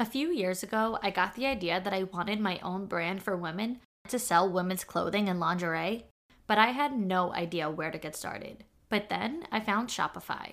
A few years ago, I got the idea that I wanted my own brand for women to sell women's clothing and lingerie, but I had no idea where to get started. But then I found Shopify.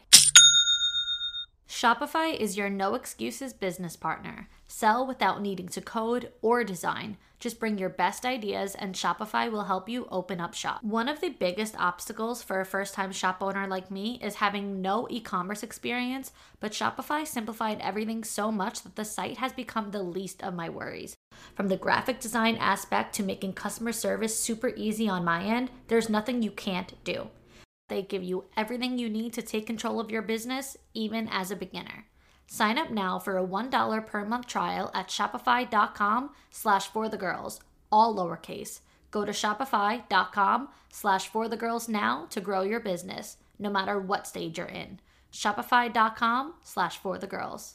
Shopify is your no excuses business partner. Sell without needing to code or design. Just bring your best ideas and Shopify will help you open up shop. One of the biggest obstacles for a first-time shop owner like me is having no e-commerce experience, but Shopify simplified everything so much that the site has become the least of my worries. From the graphic design aspect to making customer service super easy on my end, there's nothing you can't do. They give you everything you need to take control of your business, even as a beginner. Sign up now for a $1 per month trial at shopify.com/forthegirls, all lowercase. Go to shopify.com/forthegirls now to grow your business, no matter what stage you're in. Shopify.com/forthegirls.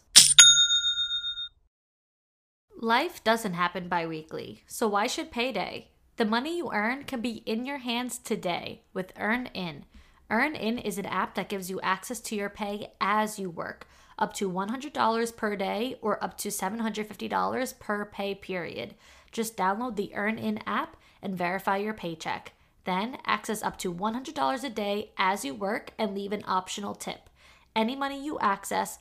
Life doesn't happen bi-weekly, so why should payday? The money you earn can be in your hands today with EarnIn. EarnIn is an app that gives you access to your pay as you work, up to $100 per day or up to $750 per pay period. Just download the EarnIn app and verify your paycheck. Then access up to $100 a day as you work and leave an optional tip. Any money you access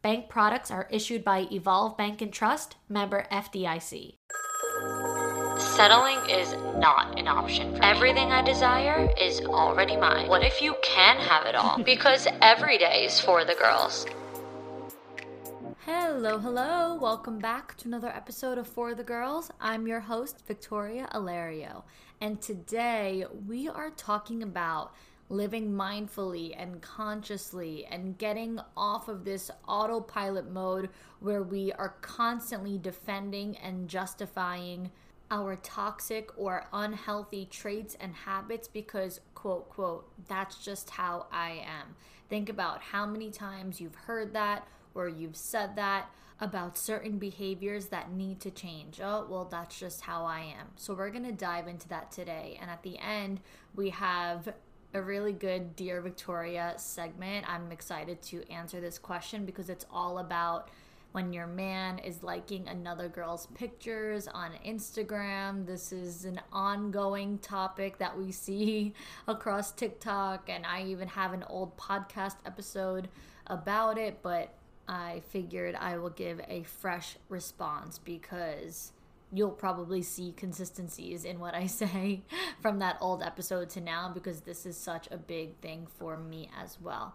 Bank products are issued by Evolve Bank and Trust, member FDIC. Settling is not an option for me. Everything I desire is already mine. What if you can have it all? Because every day is for the girls. Hello. Welcome back to another episode of For the Girls. I'm your host, Victoria Alario. And today we are talking about living mindfully and consciously and getting off of this autopilot mode where we are constantly defending and justifying our toxic or unhealthy traits and habits because, quote, quote, that's just how I am. Think about how many times you've heard that or you've said that about certain behaviors that need to change. Oh, well, that's just how I am. So we're going to dive into that today. And at the end, we have a really good Dear Victoria segment. I'm excited to answer this question because it's all about when your man is liking another girl's pictures on Instagram. This is an ongoing topic that we see across TikTok, and I even have an old podcast episode about it, but I figured I will give a fresh response because you'll probably see consistencies in what I say from that old episode to now because this is such a big thing for me as well.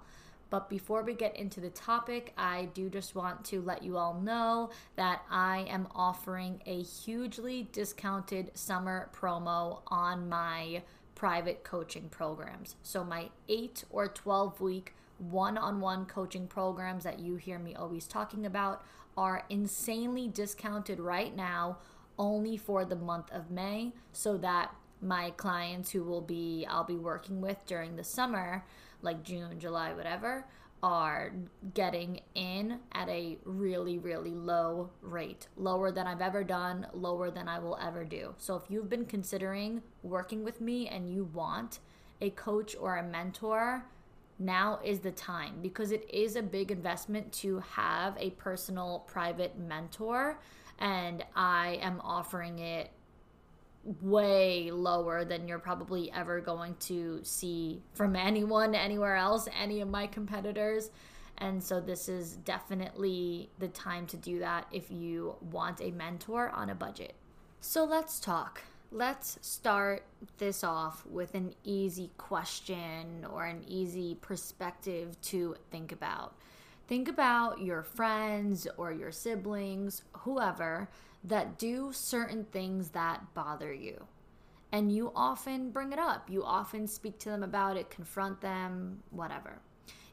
But before we get into the topic, I do just want to let you all know that I am offering a hugely discounted summer promo on my private coaching programs. So my 8 or 12 week one-on-one coaching programs that you hear me always talking about are insanely discounted right now only for the month of May, so that my clients who I'll be working with during the summer, like June, July, whatever, are getting in at a really, really low rate, lower than I've ever done, lower than I will ever do. So if you've been considering working with me and you want a coach or a mentor, now is the time because it is a big investment to have a personal private mentor, and I am offering it way lower than you're probably ever going to see from anyone, anywhere else, any of my competitors. And so this is definitely the time to do that if you want a mentor on a budget. So let's talk. let's start this off with an easy question or an easy perspective to think about. Think about your friends or your siblings, whoever, that do certain things that bother you. And you often bring it up. You often speak to them about it, confront them, whatever.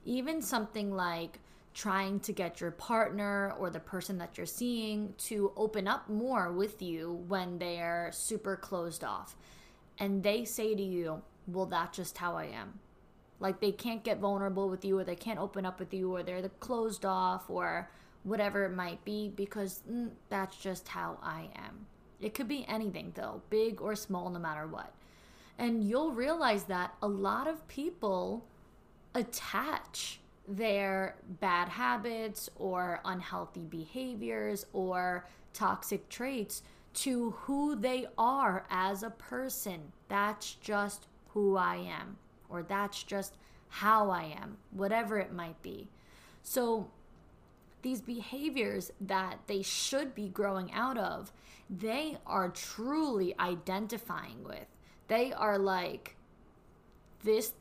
Even something like trying to get your partner or the person that you're seeing to open up more with you when they're super closed off. And they say to you, well, that's just how I am. Like they can't get vulnerable with you, or they can't open up with you, or they're closed off, or whatever it might be, because that's just how I am. It could be anything though, big or small, no matter what. And you'll realize that a lot of people attach their bad habits or unhealthy behaviors or toxic traits to who they are as a person. That's just who I am, or that's just how I am, whatever it might be. So these behaviors that they should be growing out of, they are truly identifying with. They are like, this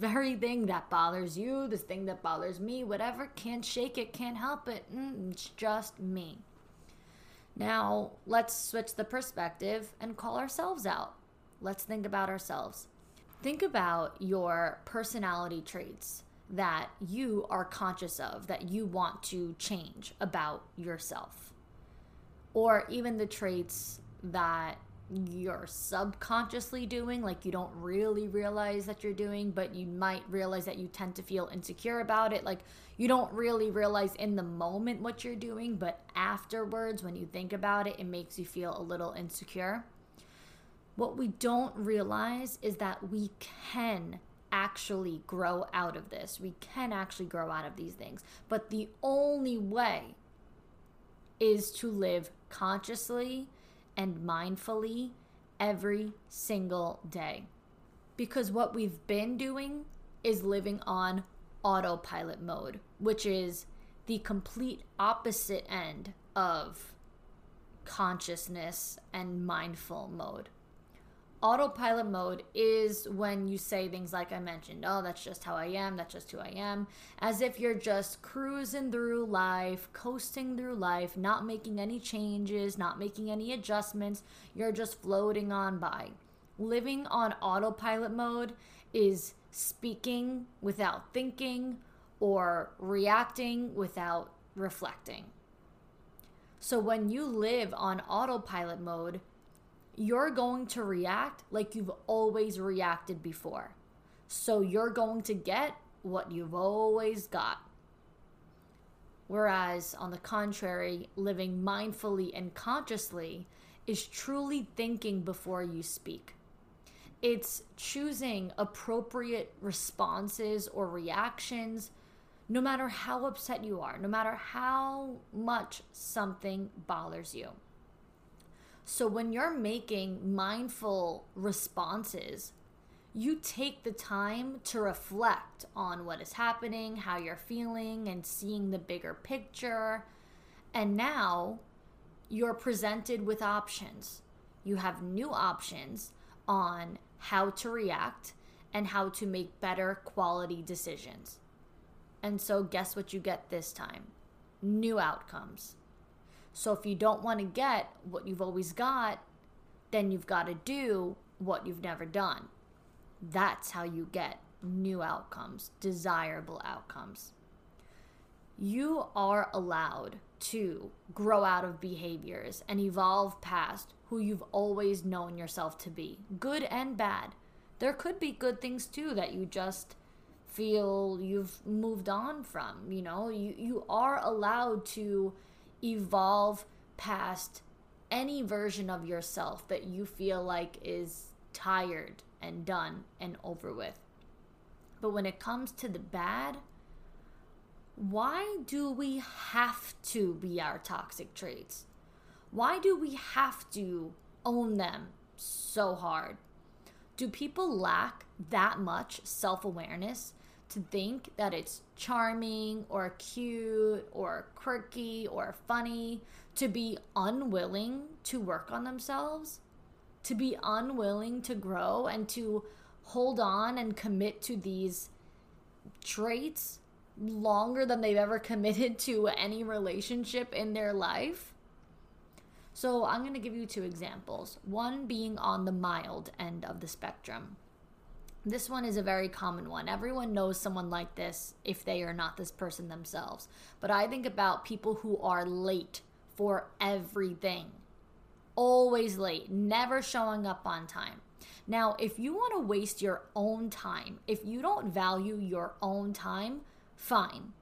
very thing that bothers you, this thing that bothers me, whatever, can't shake it, can't help it, it's just me. Now, let's switch the perspective and call ourselves out. Let's think about ourselves. Think about your personality traits that you are conscious of, that you want to change about yourself. Or even the traits that you're subconsciously doing, like you don't really realize that you're doing, but you might realize that you tend to feel insecure about it. Like you don't really realize in the moment what you're doing, but afterwards when you think about it, it makes you feel a little insecure. What we don't realize is that we can actually grow out of this. We can actually grow out of these things. But the only way is to live consciously and mindfully every single day. Because what we've been doing is living on autopilot mode, which is the complete opposite end of consciousness and mindful mode. Autopilot mode is when you say things like I mentioned, oh, that's just how I am, that's just who I am, as if you're just cruising through life, coasting through life, not making any changes, not making any adjustments, you're just floating on by. Living on autopilot mode is speaking without thinking or reacting without reflecting. So when you live on autopilot mode, you're going to react like you've always reacted before. So you're going to get what you've always got. Whereas, on the contrary, living mindfully and consciously is truly thinking before you speak. It's choosing appropriate responses or reactions, no matter how upset you are, no matter how much something bothers you. So when you're making mindful responses, you take the time to reflect on what is happening, how you're feeling, and seeing the bigger picture. And now you're presented with options. You have new options on how to react and how to make better quality decisions. And so guess what you get this time? New outcomes. So if you don't want to get what you've always got, then you've got to do what you've never done. That's how you get new outcomes, desirable outcomes. You are allowed to grow out of behaviors and evolve past who you've always known yourself to be, good and bad. There could be good things too that you just feel you've moved on from. You know, you are allowed to evolve past any version of yourself that you feel like is tired and done and over with. But when it comes to the bad, why do we have to be our toxic traits? Why do we have to own them so hard? Do people lack that much self-awareness to think that it's charming or cute or quirky or funny to be unwilling to work on themselves? to be unwilling to grow and to hold on and commit to these traits longer than they've ever committed to any relationship in their life. So I'm going to give you two examples, one being on the mild end of the spectrum. This one is a very common one. Everyone knows someone like this if they are not this person themselves. But I think about people who are late for everything. Always late, never showing up on time. Now, if you want to waste your own time, if you don't value your own time, fine.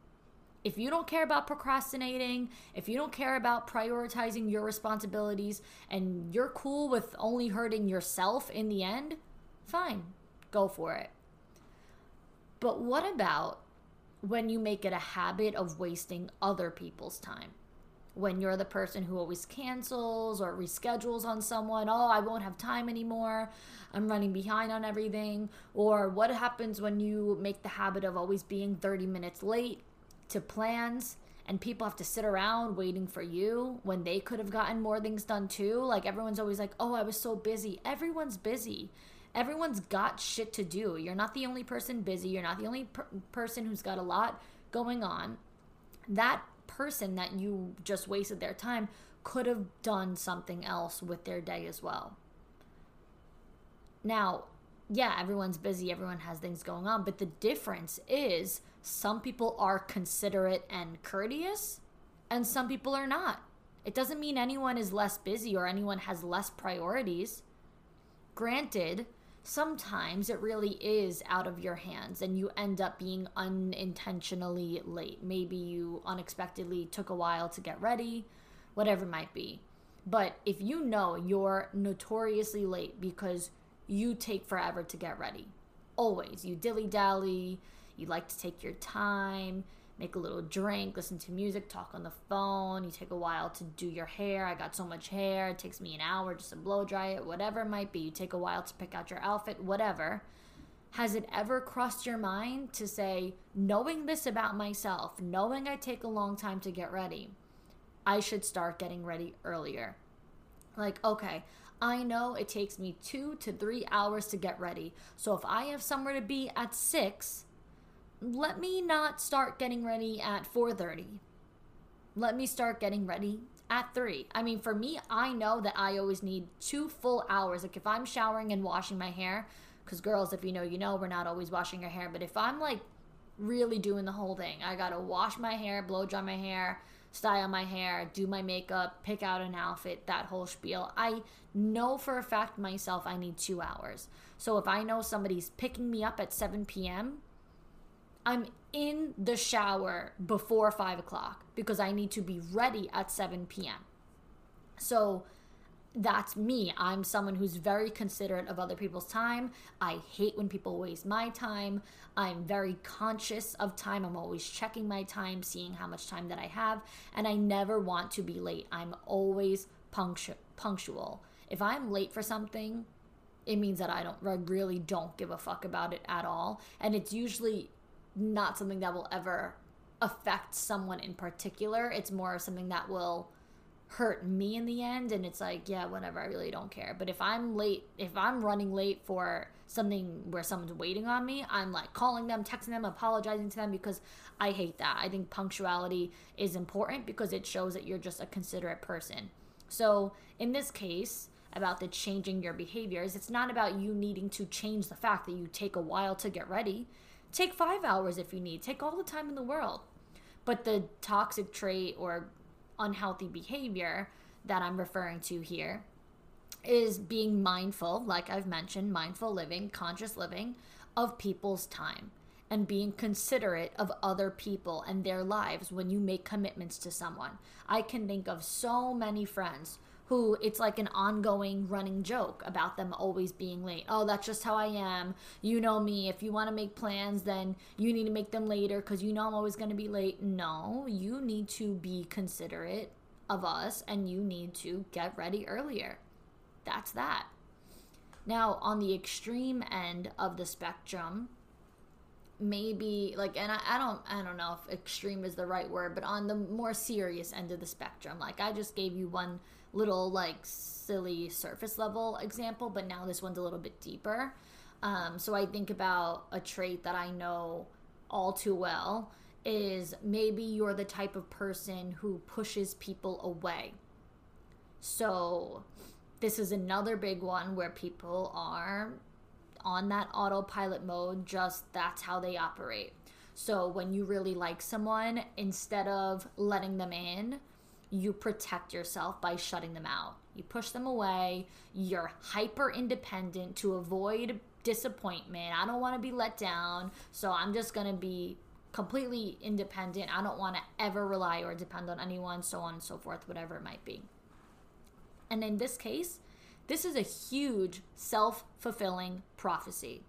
If you don't care about procrastinating, if you don't care about prioritizing your responsibilities, and you're cool with only hurting yourself in the end, fine. Go for it. But what about when you make it a habit of wasting other people's time? When you're the person who always cancels or reschedules on someone, oh, I won't have time anymore, I'm running behind on everything. Or what happens when you make the habit of always being 30 minutes late to plans and people have to sit around waiting for you when they could have gotten more things done too? Like, everyone's always like, oh, I was so busy. Everyone's busy. Everyone's got shit to do. You're not the only person busy. You're not the only person who's got a lot going on. That person that you just wasted their time could have done something else with their day as well. Now, yeah, everyone's busy. Everyone has things going on. But the difference is some people are considerate and courteous and some people are not. It doesn't mean anyone is less busy or anyone has less priorities. Granted, sometimes it really is out of your hands and you end up being unintentionally late. Maybe you unexpectedly took a while to get ready, whatever it might be. But if you know you're notoriously late because you take forever to get ready, always, you dilly-dally, you like to take your time, make a little drink, listen to music, talk on the phone, you take a while to do your hair, I got so much hair, it takes me an hour just to blow dry it, whatever it might be, you take a while to pick out your outfit, whatever. Has it ever crossed your mind to say, knowing this about myself, knowing I take a long time to get ready, I should start getting ready earlier? Like, okay, I know it takes me 2 to 3 hours to get ready, so if I have somewhere to be at 6, let me not start getting ready at 4:30. Let me start getting ready at 3. I mean, for me, I know that I always need 2 full hours. Like, if I'm showering and washing my hair, because girls, if you know, you know, we're not always washing our hair. But if I'm, like, really doing the whole thing, I got to wash my hair, blow dry my hair, style my hair, do my makeup, pick out an outfit, that whole spiel. I know for a fact myself I need 2 hours. So if I know somebody's picking me up at 7 p.m., I'm in the shower before 5 o'clock because I need to be ready at 7 p.m. So that's me. I'm someone who's very considerate of other people's time. I hate when people waste my time. I'm very conscious of time. I'm always checking my time, seeing how much time that I have, and I never want to be late. I'm always punctual. If I'm late for something, it means that I really don't give a fuck about it at all, and it's usually not something that will ever affect someone in particular. It's more something that will hurt me in the end, and it's like, yeah, whatever, I really don't care. But if I'm late, if I'm running late for something where someone's waiting on me, I'm like calling them, texting them, apologizing to them, because I hate that. I think punctuality is important because it shows that you're just a considerate person. So in this case, about the changing your behaviors, it's not about you needing to change the fact that you take a while to get ready. Take 5 hours if you need. Take all the time in the world. But the toxic trait or unhealthy behavior that I'm referring to here is being mindful, like I've mentioned, mindful living, conscious living, of people's time and being considerate of other people and their lives when you make commitments to someone. I can think of so many friends who it's like an ongoing running joke about them always being late. Oh, that's just how I am. You know me. If you want to make plans, then you need to make them later because you know I'm always going to be late. No, you need to be considerate of us and you need to get ready earlier. That's that. Now, on the extreme end of the spectrum, maybe like, and I don't know if extreme is the right word, but on the more serious end of the spectrum, like I just gave you one little like silly surface level example, but now this one's a little bit deeper. So I think about a trait that I know all too well is maybe you're the type of person who pushes people away. So this is another big one where people are on that autopilot mode, just that's how they operate. So when you really like someone, instead of letting them in, you protect yourself by shutting them out. You push them away. You're hyper independent to avoid disappointment. I don't want to be let down, so I'm just going to be completely independent. I don't want to ever rely or depend on anyone, so on and so forth, whatever it might be. And in this case, this is a huge self-fulfilling prophecy,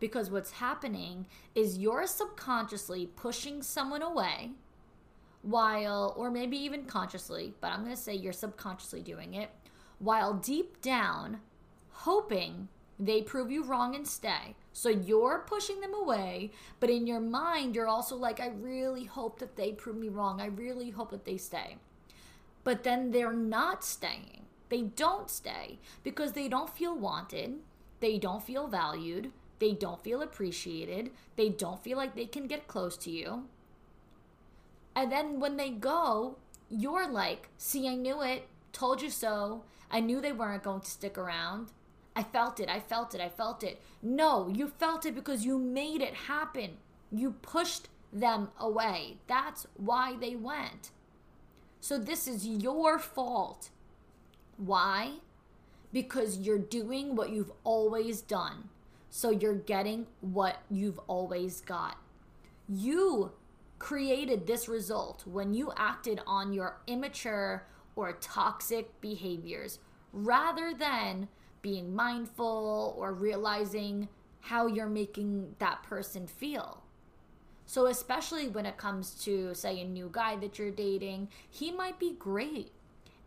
because what's happening is you're subconsciously pushing someone away while, or maybe even consciously, but I'm going to say you're subconsciously doing it, while deep down hoping they prove you wrong and stay. So you're pushing them away, but in your mind, you're also like, I really hope that they prove me wrong. I really hope that they stay. But then they're not staying. They don't stay because they don't feel wanted. They don't feel valued. They don't feel appreciated. They don't feel like they can get close to you. And then when they go, you're like, see, I knew it. Told you so. I knew they weren't going to stick around. I felt it. I felt it. I felt it. No, you felt it because you made it happen. You pushed them away. That's why they went. So this is your fault. Why? Because you're doing what you've always done. So you're getting what you've always got. You created this result when you acted on your immature or toxic behaviors rather than being mindful or realizing how you're making that person feel. So especially when it comes to, say, a new guy that you're dating, he might be great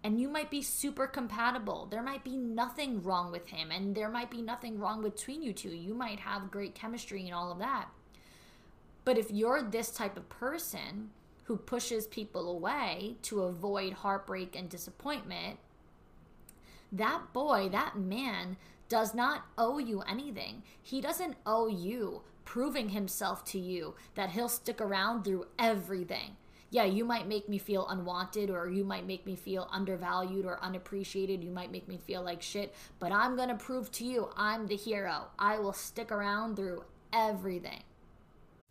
and you might be super compatible. There might be nothing wrong with him and there might be nothing wrong between you two. You might have great chemistry and all of that. But if you're this type of person who pushes people away to avoid heartbreak and disappointment, that boy, that man does not owe you anything. He doesn't owe you proving himself to you that he'll stick around through everything. Yeah, you might make me feel unwanted, or you might make me feel undervalued or unappreciated. You might make me feel like shit, but I'm going to prove to you I'm the hero. I will stick around through everything.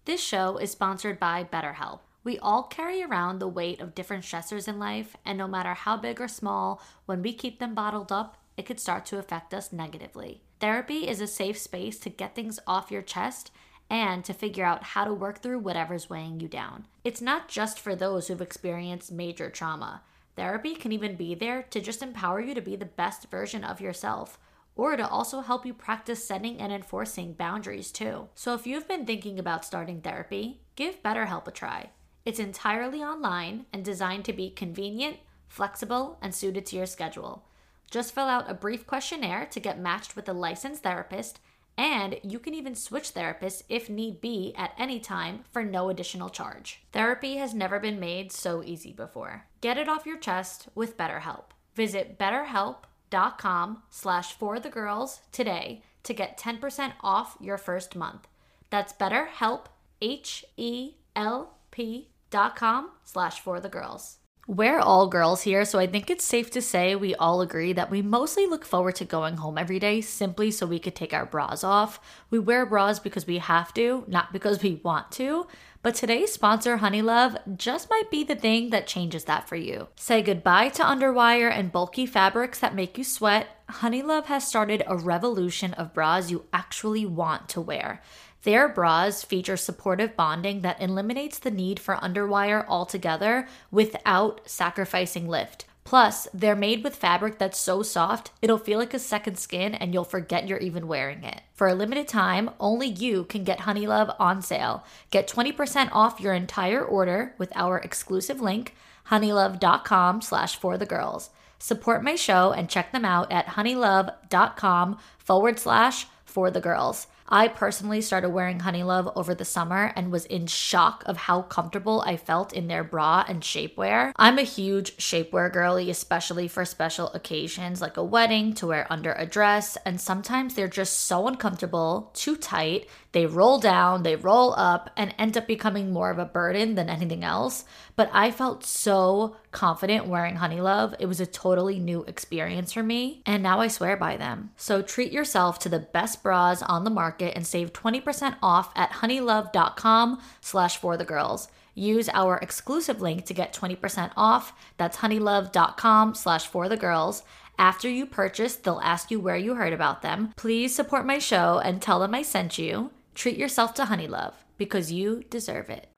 This show is sponsored by BetterHelp. We all carry around the weight of different stressors in life, and no matter how big or small, when we keep them bottled up, it could start to affect us negatively. Therapy is a safe space to get things off your chest and to figure out how to work through whatever's weighing you down. It's not just for those who've experienced major trauma. Therapy can even be there to just empower you to be the best version of yourself, or to also help you practice setting and enforcing boundaries too. So if you've been thinking about starting therapy, give BetterHelp a try. It's entirely online and designed to be convenient, flexible, and suited to your schedule. Just fill out a brief questionnaire to get matched with a licensed therapist, and you can even switch therapists if need be at any time for no additional charge. Therapy has never been made so easy before. Get it off your chest with BetterHelp. Visit BetterHelp.com/forthegirls today to get 10% off your first month. That's BetterHelp, HELP.com/forthegirls. We're all girls here, so I think it's safe to say we all agree that we mostly look forward to going home every day simply so we could take our bras off. We wear bras because we have to, not because we want to. But today's sponsor, Honeylove, just might be the thing that changes that for you. Say goodbye to underwire and bulky fabrics that make you sweat. Honeylove has started a revolution of bras you actually want to wear. Their bras feature supportive bonding that eliminates the need for underwire altogether without sacrificing lift. Plus, they're made with fabric that's so soft, it'll feel like a second skin and you'll forget you're even wearing it. For a limited time, only you can get Honeylove on sale. Get 20% off your entire order with our exclusive link, honeylove.com/forthegirls. Support my show and check them out at honeylove.com/forthegirls. for the girls. I personally started wearing Honeylove over the summer and was in shock of how comfortable I felt in their bra and shapewear. I'm a huge shapewear girly, especially for special occasions like a wedding, to wear under a dress, and sometimes they're just so uncomfortable, too tight, they roll down, they roll up, and end up becoming more of a burden than anything else. But I felt so confident wearing Honeylove. It was a totally new experience for me, and now I swear by them. So treat yourself to the best bras on the market and save 20% off at honeylove.com/forthegirls. Use our exclusive link to get 20% off. That's honeylove.com/forthegirls. After you purchase, they'll ask you where you heard about them. Please support my show and tell them I sent you. Treat yourself to Honeylove because you deserve it.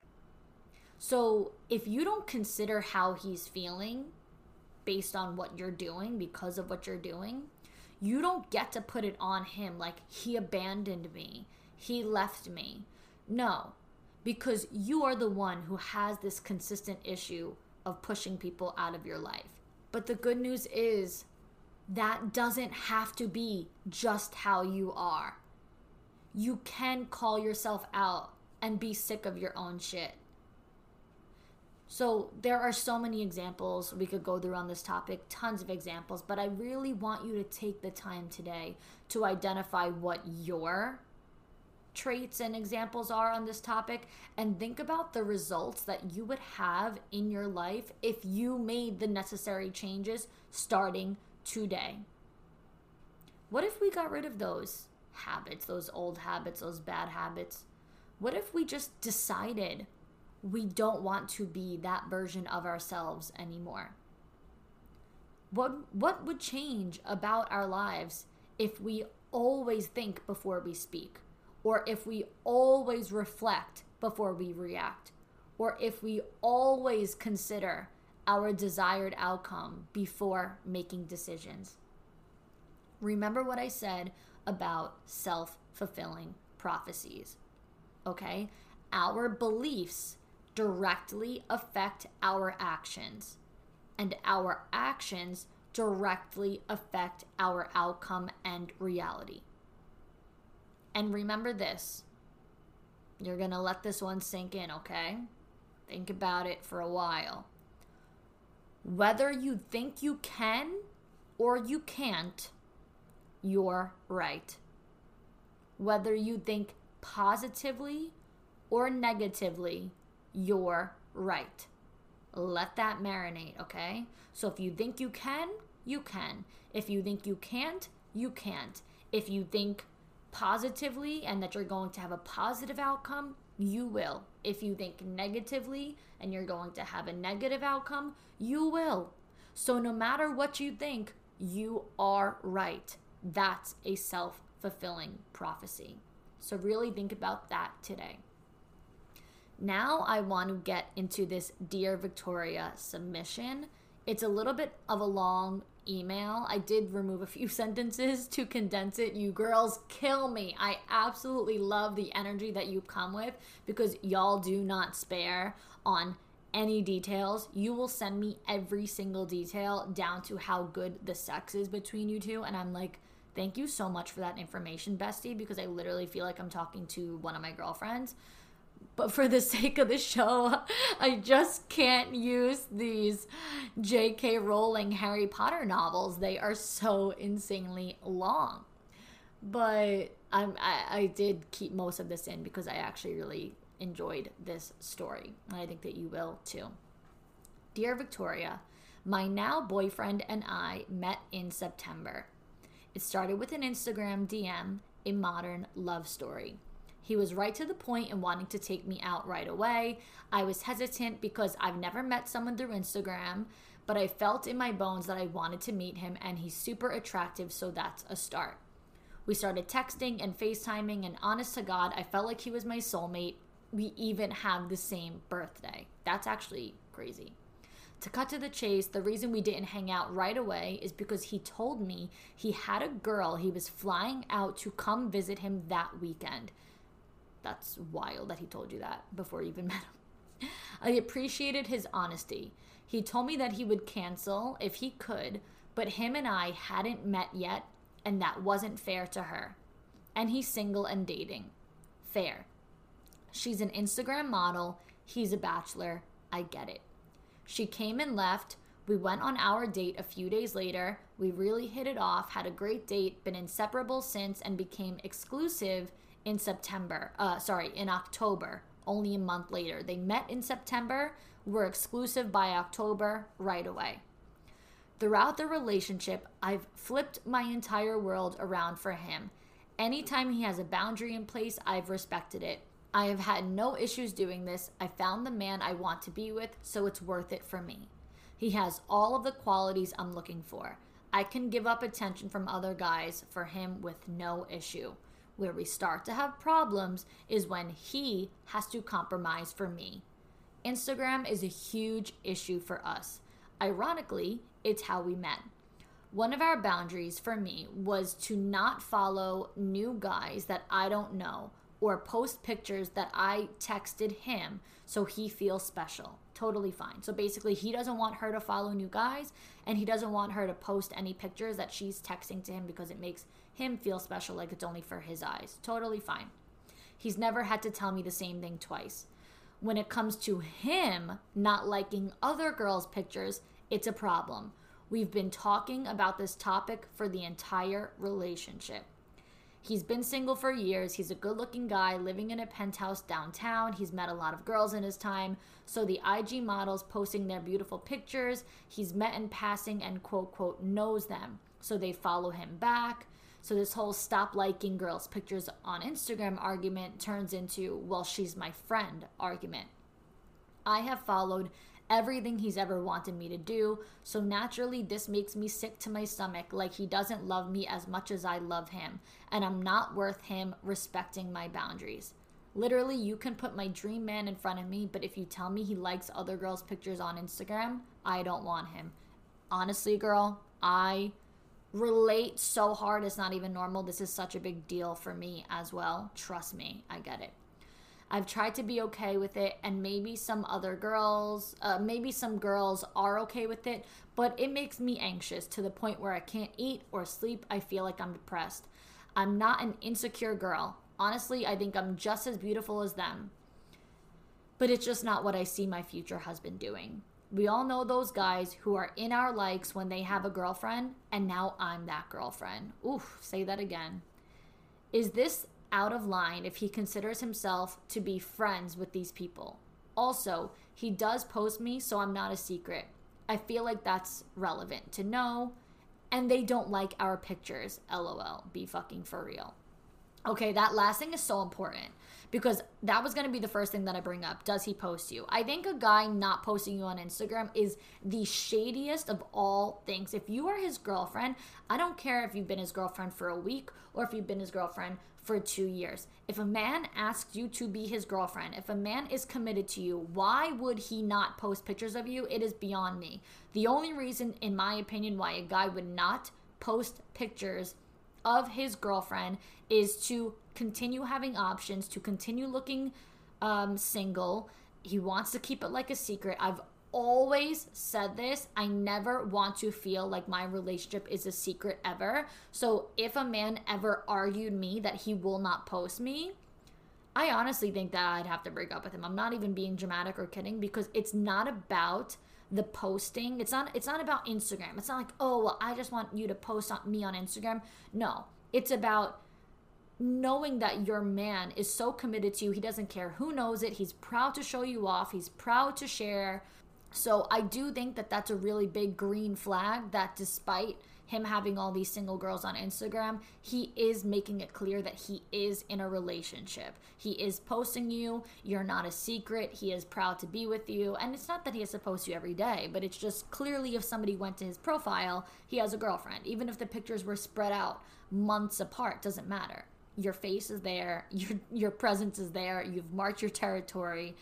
So if you don't consider how he's feeling based on what you're doing, because of what you're doing, you don't get to put it on him like he abandoned me, he left me. No, because you are the one who has this consistent issue of pushing people out of your life. But the good news is that doesn't have to be just how you are. You can call yourself out and be sick of your own shit. So there are so many examples we could go through on this topic, tons of examples, but I really want you to take the time today to identify what your traits and examples are on this topic, and think about the results that you would have in your life if you made the necessary changes starting today. What if we got rid of those habits, those old habits, those bad habits? What if we just decided we don't want to be that version of ourselves anymore? What would change about our lives if we always think before we speak? Or if we always reflect before we react? Or if we always consider our desired outcome before making decisions? Remember what I said about self-fulfilling prophecies, okay? Our beliefs directly affect our actions, and our actions directly affect our outcome and reality. And remember this, you're gonna let this one sink in, okay? Think about it for a while. Whether you think you can or you can't, you're right. Whether you think positively or negatively, you're right. Let that marinate, okay? So if you think you can, you can. If you think you can't, you can't. If you think positively and that you're going to have a positive outcome, you will. If you think negatively and you're going to have a negative outcome, you will. So no matter what you think, you are right. That's a self-fulfilling prophecy. So really think about that today. Now I want to get into this Dear Victoria submission. It's a little bit of a long email. I did remove a few sentences to condense it. You girls kill me. I absolutely love the energy that you come with because y'all do not spare on any details. You will send me every single detail down to how good the sex is between you two. And I'm like, thank you so much for that information, bestie, because I literally feel like I'm talking to one of my girlfriends. But for the sake of the show, I just can't use these J.K. Rowling Harry Potter novels. They are so insanely long. But I did keep most of this in because I actually really enjoyed this story. And I think that you will too. Dear Victoria, my now boyfriend and I met in September. It started with an Instagram DM, a modern love story. He was right to the point in wanting to take me out right away. I was hesitant because I've never met someone through Instagram, but I felt in my bones that I wanted to meet him, and he's super attractive, so that's a start. We started texting and FaceTiming, and honest to God, I felt like he was my soulmate. We even have the same birthday. That's actually crazy. To cut to the chase, the reason we didn't hang out right away is because he told me he had a girl he was flying out to come visit him that weekend. That's wild that he told you that before you even met him. I appreciated his honesty. He told me that he would cancel if he could, but him and I hadn't met yet, and that wasn't fair to her. and he's single and dating. Fair. She's an Instagram model. He's a bachelor. I get it. She came and left. We went on our date a few days later. We really hit it off, had a great date, been inseparable since, and became exclusive in October, only a month later. They met in September, were exclusive by October right away. Throughout the relationship, I've flipped my entire world around for him. Anytime he has a boundary in place, I've respected it. I have had no issues doing this. I found the man I want to be with, so it's worth it for me. He has all of the qualities I'm looking for. I can give up attention from other guys for him with no issue. Where we start to have problems is when he has to compromise for me. Instagram is a huge issue for us. Ironically, it's how we met. One of our boundaries for me was to not follow new guys that I don't know or post pictures that I texted him so he feels special. Totally fine. So basically, he doesn't want her to follow new guys, and he doesn't want her to post any pictures that she's texting to him because it makes him feel special, like it's only for his eyes. Totally fine. He's never had to tell me the same thing twice. When it comes to him not liking other girls' pictures, it's a problem. We've been talking about this topic for the entire relationship. He's been single for years. He's a good-looking guy living in a penthouse downtown. He's met a lot of girls in his time. So the IG models posting their beautiful pictures, he's met in passing and quote-quote knows them. So they follow him back. So this whole stop liking girls' pictures on Instagram argument turns into, well, she's my friend argument. I have followed everything he's ever wanted me to do, so naturally this makes me sick to my stomach, like he doesn't love me as much as I love him, and I'm not worth him respecting my boundaries. Literally, you can put my dream man in front of me, but if you tell me he likes other girls' pictures on Instagram, I don't want him. Honestly, girl, I relate so hard, it's not even normal. This is such a big deal for me as well. Trust me, I get it. I've tried to be okay with it, and maybe some girls are okay with it, but it makes me anxious to the point where I can't eat or sleep. I feel like I'm depressed. I'm not an insecure girl. Honestly, I think I'm just as beautiful as them, but it's just not what I see my future husband doing. We all know those guys who are in our likes when they have a girlfriend, and now I'm that girlfriend. Oof, say that again. Is this out of line if he considers himself to be friends with these people? Also, he does post me, so I'm not a secret. I feel like that's relevant to know, and they don't like our pictures. LOL, be fucking for real. Okay, that last thing is so important because that was going to be the first thing that I bring up. Does he post you? I think a guy not posting you on Instagram is the shadiest of all things. If you are his girlfriend, I don't care if you've been his girlfriend for a week or if you've been his girlfriend for 2 years. If a man asks you to be his girlfriend, if a man is committed to you, why would he not post pictures of you? It is beyond me. The only reason, in my opinion, why a guy would not post pictures of his girlfriend is to continue having options, to continue looking single. He wants to keep it like a secret. I've always said this. I never want to feel like my relationship is a secret ever. So if a man ever argued me that he will not post me, I honestly think that I'd have to break up with him. I'm not even being dramatic or kidding because it's not about the posting. It's not about Instagram. It's not like, oh, well, I just want you to post on me on Instagram. No, it's about knowing that your man is so committed to you. He doesn't care who knows it. He's proud to show you off. He's proud to share. So I do think that that's a really big green flag that despite him having all these single girls on Instagram, he is making it clear that he is in a relationship. He is posting you. You're not a secret. He is proud to be with you. And it's not that he has to post you every day, but it's just clearly if somebody went to his profile, he has a girlfriend. Even if the pictures were spread out months apart, doesn't matter. Your face is there. Your presence is there. You've marked your territory.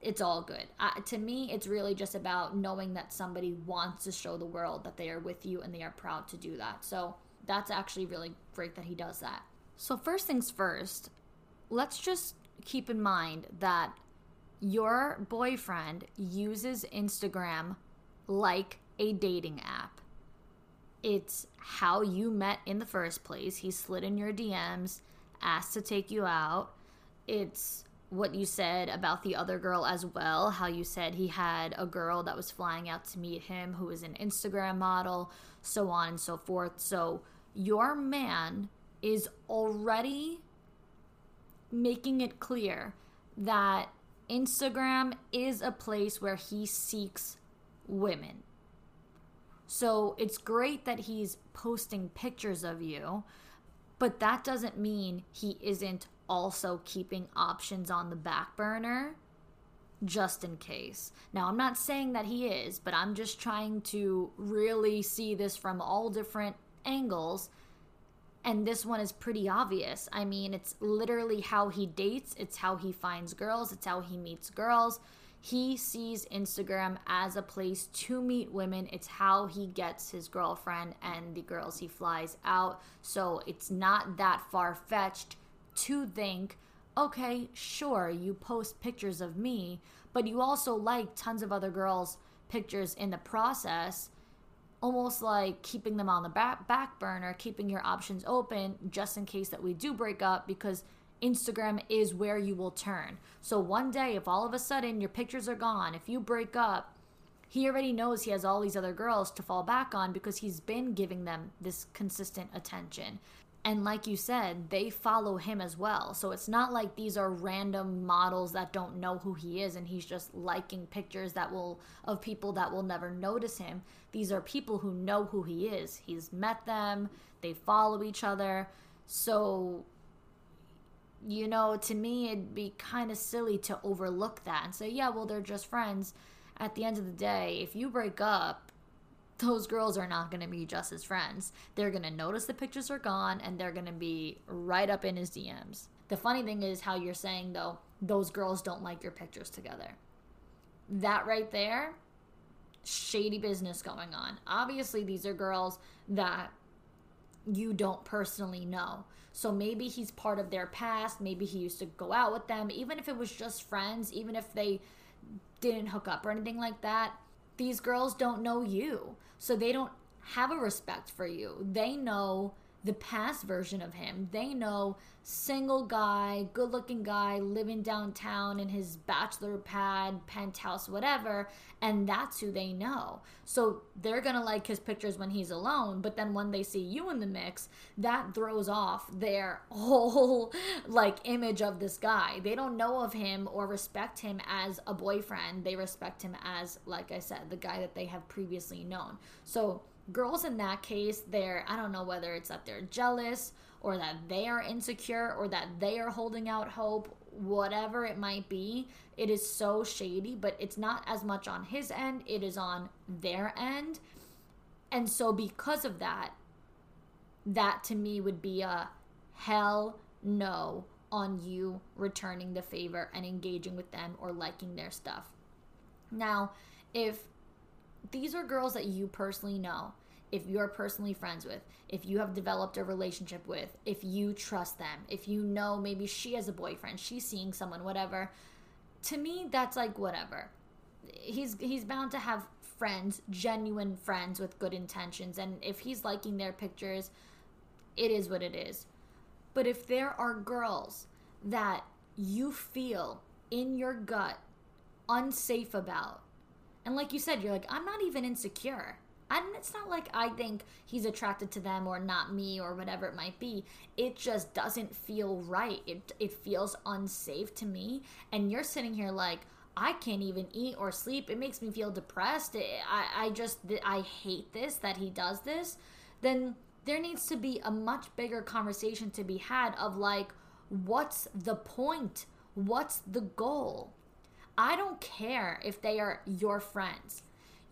It's all good. To me, it's really just about knowing that somebody wants to show the world that they are with you and they are proud to do that. So that's actually really great that he does that. So first things first, let's just keep in mind that your boyfriend uses Instagram like a dating app. it's how you met in the first place. He slid in your DMs, asked to take you out. It's what you said about the other girl as well, how you said he had a girl that was flying out to meet him who was an Instagram model, so on and so forth. So your man is already making it clear that Instagram is a place where he seeks women. So it's great that he's posting pictures of you, but that doesn't mean he isn't also keeping options on the back burner just in case. Now, I'm not saying that he is, but I'm just trying to really see this from all different angles. And this one is pretty obvious. I mean, it's literally how he dates. It's how he finds girls. It's how he meets girls. He sees Instagram as a place to meet women. It's how he gets his girlfriend and the girls he flies out. So it's not that far-fetched to think, okay, sure, you post pictures of me, but you also like tons of other girls' pictures in the process, almost like keeping them on the back burner, keeping your options open just in case that we do break up, because Instagram is where you will turn. So one day, if all of a sudden your pictures are gone, if you break up, he already knows he has all these other girls to fall back on because he's been giving them this consistent attention. And like you said, they follow him as well. So it's not like these are random models that don't know who he is and he's just liking pictures of people that will never notice him. These are people who know who he is. He's met them. They follow each other. So, you know, to me, it'd be kind of silly to overlook that and say, yeah, well, they're just friends. At the end of the day, if you break up, those girls are not going to be just his friends. They're going to notice the pictures are gone, and they're going to be right up in his DMs. The funny thing is how you're saying, though, those girls don't like your pictures together. That right there, shady business going on. Obviously, these are girls that you don't personally know. So maybe he's part of their past. Maybe he used to go out with them. Even if it was just friends, even if they didn't hook up or anything like that, these girls don't know you, so they don't have a respect for you. They know the past version of him. They know single guy, good-looking guy, living downtown in his bachelor pad, penthouse, whatever, and that's who they know. So they're going to like his pictures when he's alone, but then when they see you in the mix, that throws off their whole image of this guy. They don't know of him or respect him as a boyfriend. They respect him as, like I said, the guy that they have previously known. So girls in that case, I don't know whether it's that they're jealous or that they are insecure or that they are holding out hope, whatever it might be, it is so shady, but it's not as much on his end, it is on their end. And so because of that to me would be a hell no on you returning the favor and engaging with them or liking their stuff. Now, if these are girls that you personally know, if you're personally friends with, if you have developed a relationship with, if you trust them, if you know maybe she has a boyfriend, she's seeing someone, whatever. To me, that's like whatever. He's bound to have friends, genuine friends with good intentions. And if he's liking their pictures, it is what it is. But if there are girls that you feel in your gut unsafe about, and like you said, you're like, I'm not even insecure. It's not like I think he's attracted to them or not me or whatever it might be. It just doesn't feel right. It feels unsafe to me. And you're sitting here like, I can't even eat or sleep. It makes me feel depressed. I hate this, that he does this. Then there needs to be a much bigger conversation to be had of like, what's the point? What's the goal? I don't care if they are your friends.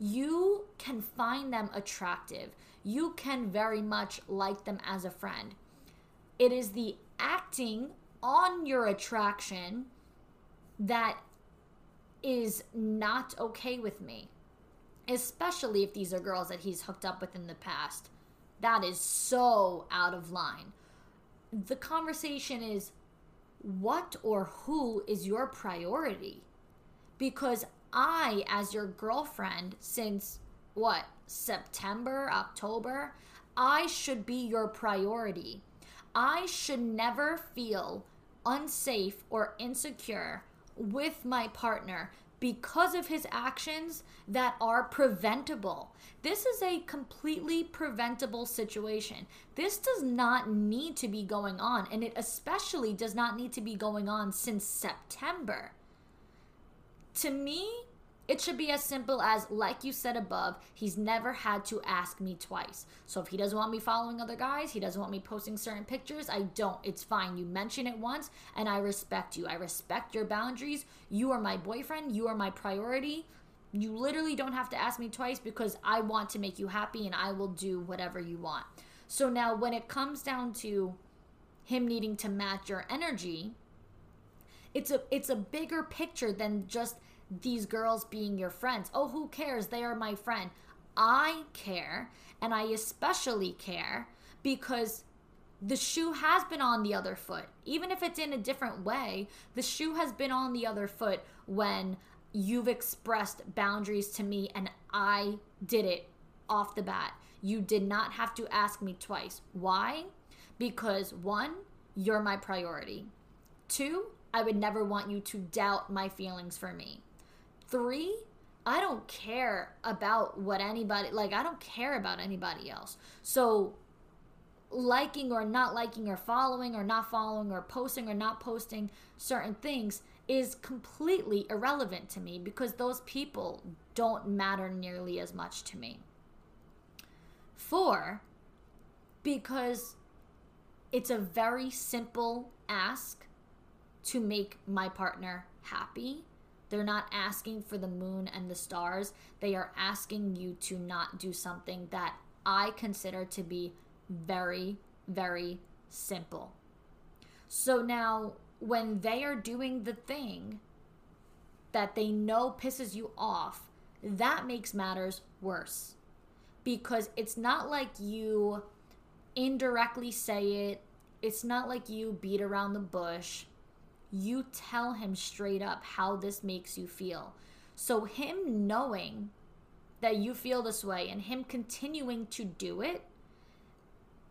You can find them attractive. You can very much like them as a friend. It is the acting on your attraction that is not okay with me, especially if these are girls that he's hooked up with in the past. That is so out of line. The conversation is, what or who is your priority? Because I, as your girlfriend, since, what, September, October, I should be your priority. I should never feel unsafe or insecure with my partner because of his actions that are preventable. This is a completely preventable situation. This does not need to be going on, and it especially does not need to be going on since September. To me, it should be as simple as, like you said above, he's never had to ask me twice. So if he doesn't want me following other guys, he doesn't want me posting certain pictures, I don't. It's fine. You mention it once, and I respect you. I respect your boundaries. You are my boyfriend. You are my priority. You literally don't have to ask me twice because I want to make you happy, and I will do whatever you want. So now when it comes down to him needing to match your energy, it's a bigger picture than just these girls being your friends. Oh, who cares? They are my friend. I care, and I especially care because the shoe has been on the other foot. Even if it's in a different way, the shoe has been on the other foot when you've expressed boundaries to me and I did it off the bat. You did not have to ask me twice. Why? Because 1, you're my priority. 2, I would never want you to doubt my feelings for me. 3, I don't care about what anybody, like I don't care about anybody else. So liking or not liking or following or not following or posting or not posting certain things is completely irrelevant to me because those people don't matter nearly as much to me. 4, because it's a very simple ask to make my partner happy. They're not asking for the moon and the stars. They are asking you to not do something that I consider to be very, very simple. So now when they are doing the thing that they know pisses you off, that makes matters worse. Because it's not like you indirectly say it. It's not like you beat around the bush. You tell him straight up how this makes you feel. So him knowing that you feel this way and him continuing to do it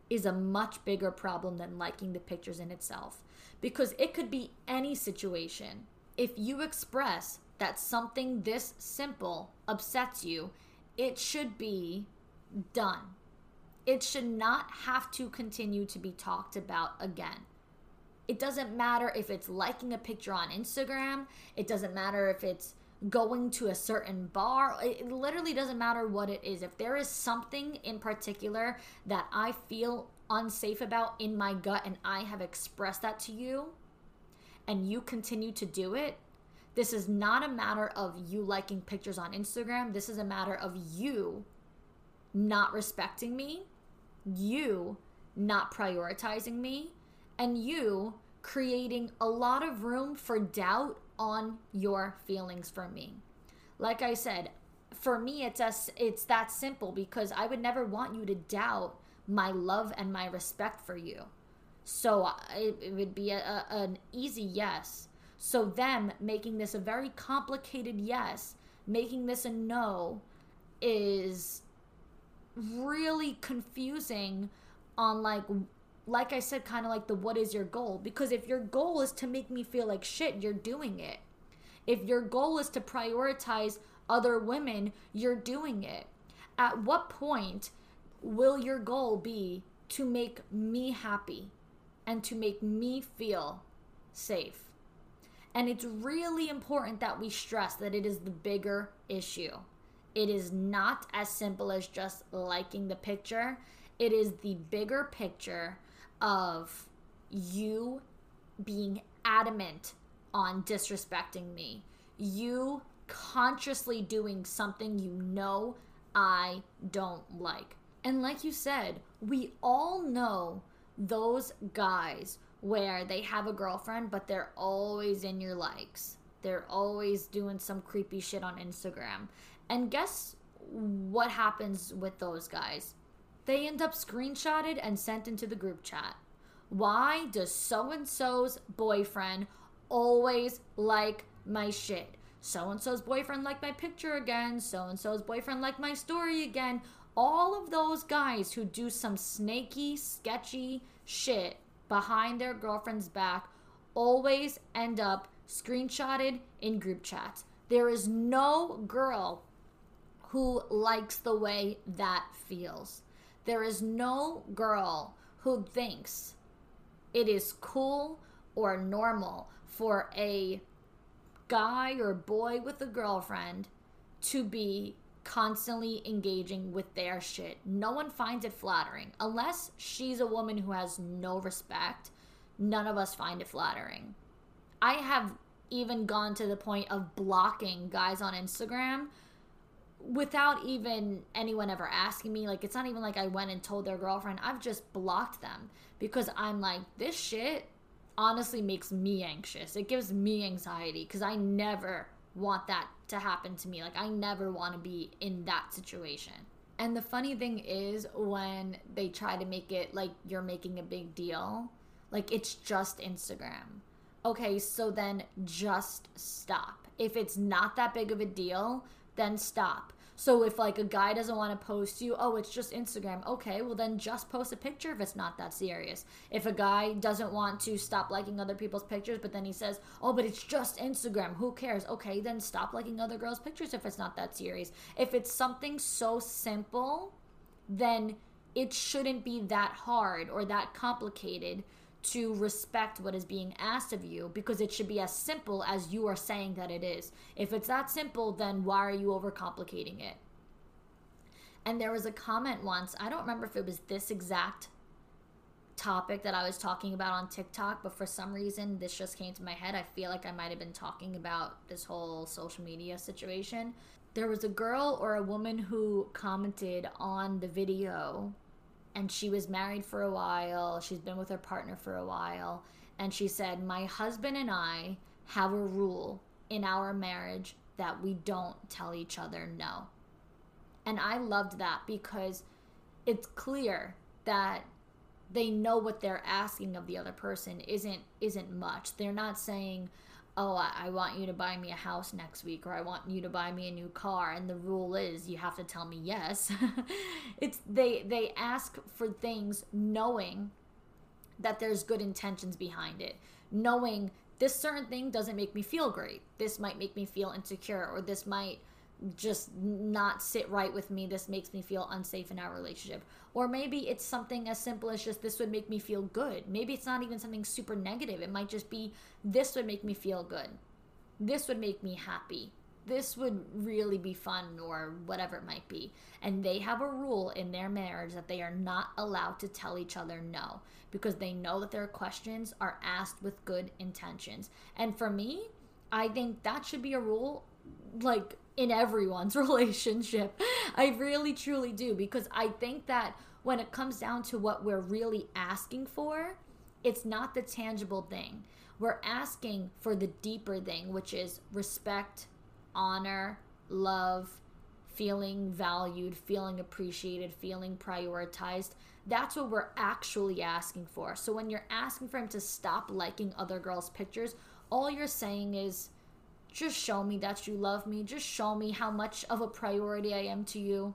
is a much bigger problem than liking the pictures in itself. Because it could be any situation. If you express that something this simple upsets you, it should be done. It should not have to continue to be talked about again. It doesn't matter if it's liking a picture on Instagram. It doesn't matter if it's going to a certain bar. It literally doesn't matter what it is. If there is something in particular that I feel unsafe about in my gut and I have expressed that to you and you continue to do it, this is not a matter of you liking pictures on Instagram. This is a matter of you not respecting me, you not prioritizing me, and you creating a lot of room for doubt on your feelings for me. Like I said, for me, it's that simple because I would never want you to doubt my love and my respect for you. So it would be an easy yes. So them making this a very complicated yes, making this a no, is really confusing on like I said, kind of like the what is your goal? Because if your goal is to make me feel like shit, you're doing it. If your goal is to prioritize other women, you're doing it. At what point will your goal be to make me happy and to make me feel safe? And it's really important that we stress that it is the bigger issue. It is not as simple as just liking the picture. It is the bigger picture of you being adamant on disrespecting me. You consciously doing something you know I don't like. And like you said, we all know those guys where they have a girlfriend, but they're always in your likes. They're always doing some creepy shit on Instagram. And guess what happens with those guys? They end up screenshotted and sent into the group chat. Why does so-and-so's boyfriend always like my shit? so-and-so's boyfriend liked my picture again, so-and-so's boyfriend liked my story again. All of those guys who do some snaky, sketchy shit behind their girlfriend's back always end up screenshotted in group chats. There is no girl who likes the way that feels. There is no girl who thinks it is cool or normal for a guy or boy with a girlfriend to be constantly engaging with their shit. No one finds it flattering. Unless she's a woman who has no respect, none of us find it flattering. I have even gone to the point of blocking guys on Instagram without even anyone ever asking me. Like, it's not even like I went and told their girlfriend. I've just blocked them because I'm like, this shit honestly makes me anxious. It gives me anxiety because I never want that to happen to me. Like, I never want to be in that situation. And the funny thing is when they try to make it like you're making a big deal, like it's just Instagram. Okay, so then just stop. If it's not that big of a deal, then stop. So if like a guy doesn't want to post you, oh, it's just Instagram. Okay, well then just post a picture if it's not that serious. If a guy doesn't want to stop liking other people's pictures, but then he says, oh, but it's just Instagram, who cares? Okay, then stop liking other girls' pictures if it's not that serious. If it's something so simple, then it shouldn't be that hard or that complicated to respect what is being asked of you, because it should be as simple as you are saying that it is. If it's that simple, then why are you overcomplicating it? And there was a comment once, I don't remember if it was this exact topic that I was talking about on TikTok, but for some reason this just came to my head. I feel like I might have been talking about this whole social media situation. There was a girl or a woman who commented on the video, and she was married for a while, she's been with her partner for a while, and she said, my husband and I have a rule in our marriage that we don't tell each other no. And I loved that because it's clear that they know what they're asking of the other person isn't much. They're not saying, oh, I want you to buy me a house next week, or I want you to buy me a new car, and the rule is you have to tell me yes. It's they ask for things knowing that there's good intentions behind it, knowing this certain thing doesn't make me feel great. This might make me feel insecure, or this might just not sit right with me. This makes me feel unsafe in our relationship. Or maybe it's something as simple as just this would make me feel good. Maybe it's not even something super negative. It might just be this would make me feel good. This would make me happy. This would really be fun, or whatever it might be. And they have a rule in their marriage that they are not allowed to tell each other no, because they know that their questions are asked with good intentions. And for me, I think that should be a rule like in everyone's relationship. I really truly do, because I think that when it comes down to what we're really asking for, it's not the tangible thing. We're asking for the deeper thing, which is respect, honor, love, feeling valued, feeling appreciated, feeling prioritized. That's what we're actually asking for. So when you're asking for him to stop liking other girls' pictures, all you're saying is, just show me that you love me. Just show me how much of a priority I am to you.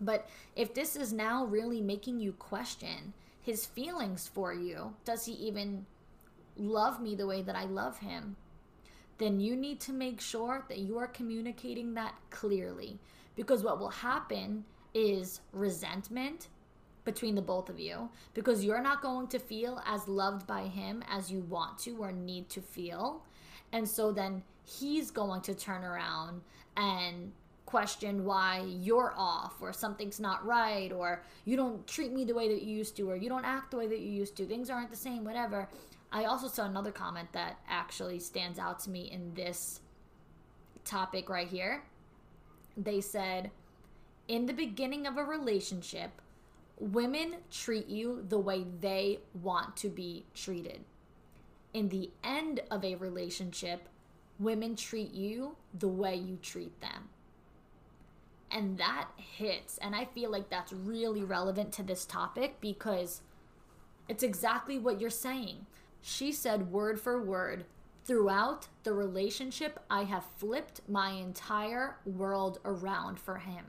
But if this is now really making you question his feelings for you, does he even love me the way that I love him? Then you need to make sure that you are communicating that clearly. Because what will happen is resentment between the both of you, because you're not going to feel as loved by him as you want to or need to feel. And so then he's going to turn around and question why you're off, or something's not right, or you don't treat me the way that you used to, or you don't act the way that you used to, things aren't the same, whatever. I also saw another comment that actually stands out to me in this topic right here. They said, in the beginning of a relationship, women treat you the way they want to be treated. In the end of a relationship, women treat you the way you treat them. And that hits. And I feel like that's really relevant to this topic, because it's exactly what you're saying. She said word for word throughout the relationship, I have flipped my entire world around for him.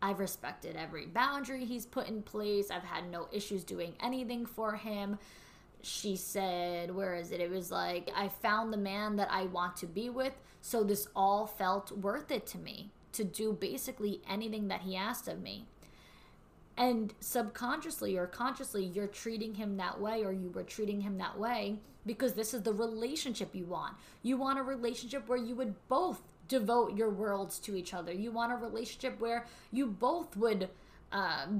I've respected every boundary he's put in place. I've had no issues doing anything for him. She said, where is it? It was like, I found the man that I want to be with. So this all felt worth it to me to do basically anything that he asked of me. And subconsciously or consciously, you're treating him that way, or you were treating him that way, because this is the relationship you want. You want a relationship where you would both devote your worlds to each other. You want a relationship where you both would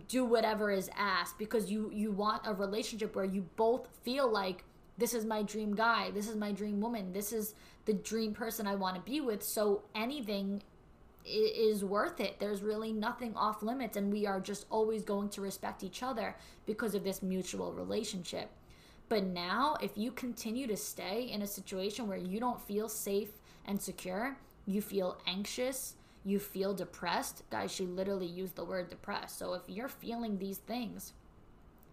do whatever is asked, because you want a relationship where you both feel like, this is my dream guy, this is my dream woman, this is the dream person I want to be with, so anything is worth it. There's really nothing off limits, and we are just always going to respect each other because of this mutual relationship. But now, if you continue to stay in a situation where you don't feel safe and secure, you feel anxious, you feel depressed. Guys, she literally used the word depressed. So if you're feeling these things,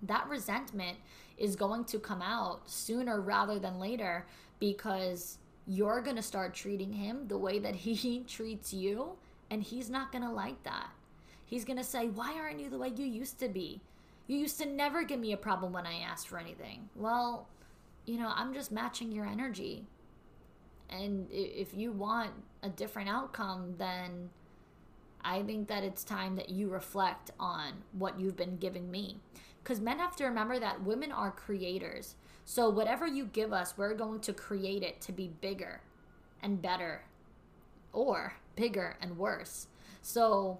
that resentment is going to come out sooner rather than later, because you're going to start treating him the way that he treats you, and he's not going to like that. He's going to say, why aren't you the way you used to be? You used to never give me a problem when I asked for anything. Well, I'm just matching your energy. And if you want a different outcome, then I think that it's time that you reflect on what you've been giving me. Because men have to remember that women are creators. So whatever you give us, we're going to create it to be bigger and better, or bigger and worse. So,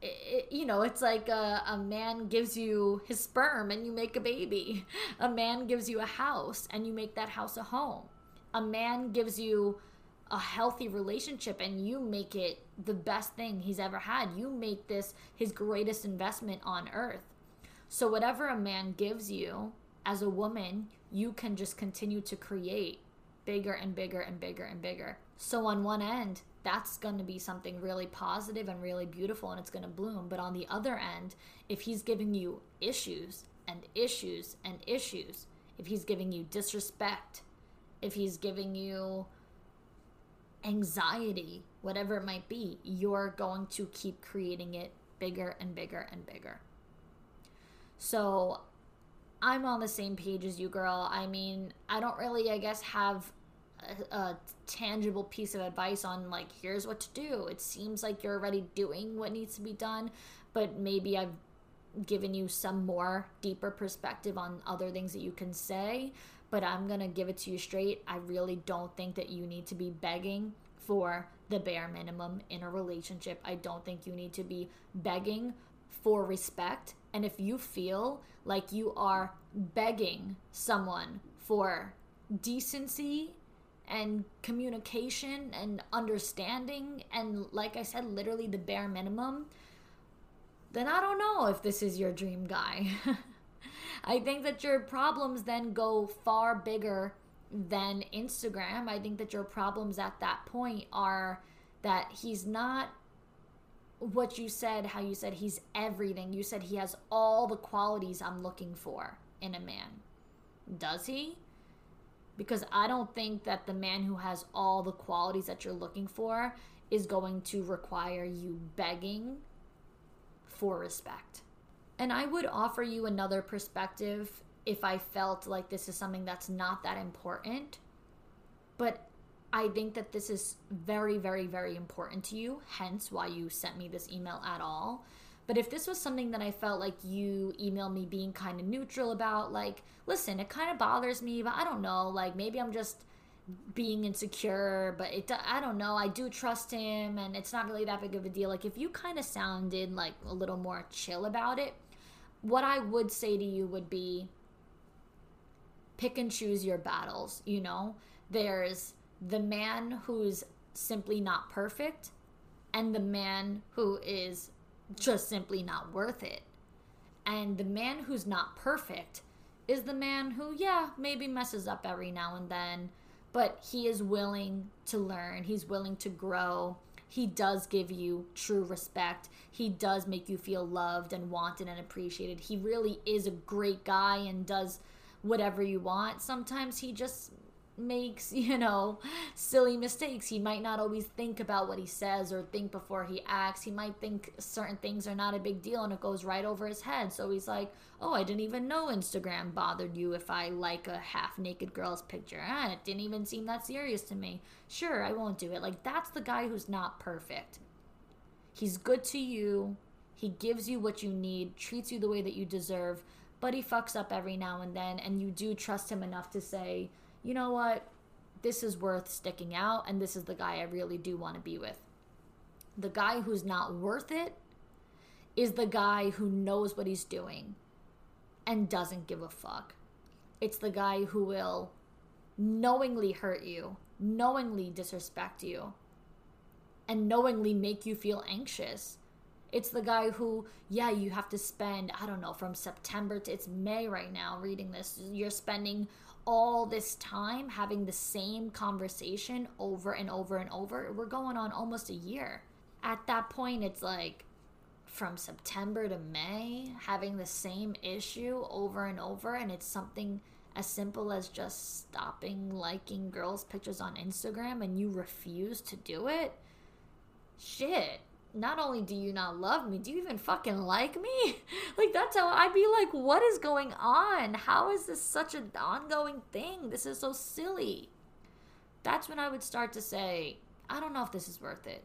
it's like a man gives you his sperm and you make a baby. A man gives you a house and you make that house a home. A man gives you a healthy relationship and you make it the best thing he's ever had. You make this his greatest investment on earth. So whatever a man gives you as a woman, you can just continue to create bigger and bigger and bigger and bigger. So on one end, that's going to be something really positive and really beautiful, and it's going to bloom. But on the other end, if he's giving you issues and issues and issues, if he's giving you disrespect, if he's giving you anxiety, whatever it might be, you're going to keep creating it bigger and bigger and bigger. So I'm on the same page as you, girl. I mean, I don't really, have a tangible piece of advice on here's what to do. It seems like you're already doing what needs to be done, but maybe I've given you some more deeper perspective on other things that you can say. But I'm going to give it to you straight. I really don't think that you need to be begging for the bare minimum in a relationship. I don't think you need to be begging for respect. And if you feel like you are begging someone for decency and communication and understanding, and like I said, literally the bare minimum, then I don't know if this is your dream guy. I think that your problems then go far bigger than Instagram. I think that your problems at that point are that he's not what you said, how you said he's everything. You said he has all the qualities I'm looking for in a man. Does he? Because I don't think that the man who has all the qualities that you're looking for is going to require you begging for respect. And I would offer you another perspective if I felt like this is something that's not that important. But I think that this is very, very, very important to you, hence why you sent me this email at all. But if this was something that I felt like you emailed me being kind of neutral about, listen, it kind of bothers me, but I don't know, maybe I'm just being insecure, but I don't know, I do trust him and it's not really that big of a deal. If you kind of sounded a little more chill about it, what I would say to you would be, pick and choose your battles, There's the man who's simply not perfect and the man who is just simply not worth it. And the man who's not perfect is the man who, maybe messes up every now and then, but he is willing to learn. He's willing to grow. He does give you true respect. He does make you feel loved and wanted and appreciated. He really is a great guy and does whatever you want. Sometimes he just makes, you know, silly mistakes. He might not always think about what he says or think before he acts. He might think certain things are not a big deal and it goes right over his head. So he's like, oh, I didn't even know Instagram bothered you if I like a half-naked girl's picture. Ah, it didn't even seem that serious to me. Sure, I won't do it. Like, that's the guy who's not perfect. He's good to you. He gives you what you need, treats you the way that you deserve, but he fucks up every now and then, and you do trust him enough to say, you know what, this is worth sticking out, and this is the guy I really do want to be with. The guy who's not worth it is the guy who knows what he's doing and doesn't give a fuck. It's the guy who will knowingly hurt you, knowingly disrespect you, and knowingly make you feel anxious. It's the guy who, yeah, you have to spend, I don't know, from September to, it's May right now reading this. You're spending all this time having the same conversation over and over and over. We're going on almost a year. At that point, it's like from September to May, having the same issue over and over. And it's something as simple as just stopping liking girls' pictures on Instagram and you refuse to do it. Shit. Not only do you not love me, do you even fucking like me? Like, that's how I'd be like, what is going on? How is this such an ongoing thing? This is so silly. That's when I would start to say, I don't know if this is worth it.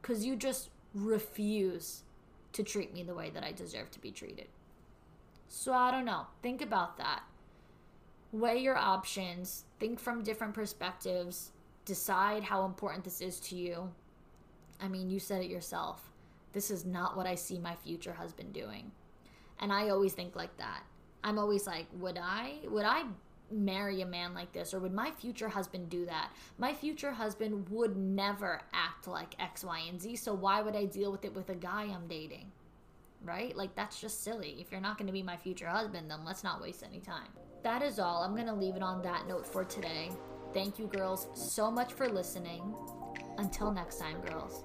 Because you just refuse to treat me the way that I deserve to be treated. So I don't know. Think about that. Weigh your options. Think from different perspectives. Decide how important this is to you. I mean, you said it yourself. This is not what I see my future husband doing. And I always think like that. I'm always like, would I marry a man like this? Or would my future husband do that? My future husband would never act like X, Y, and Z. So why would I deal with it with a guy I'm dating? Right? Like, that's just silly. If you're not going to be my future husband, then let's not waste any time. That is all. I'm going to leave it on that note for today. Thank you, girls, so much for listening. Until next time, girls.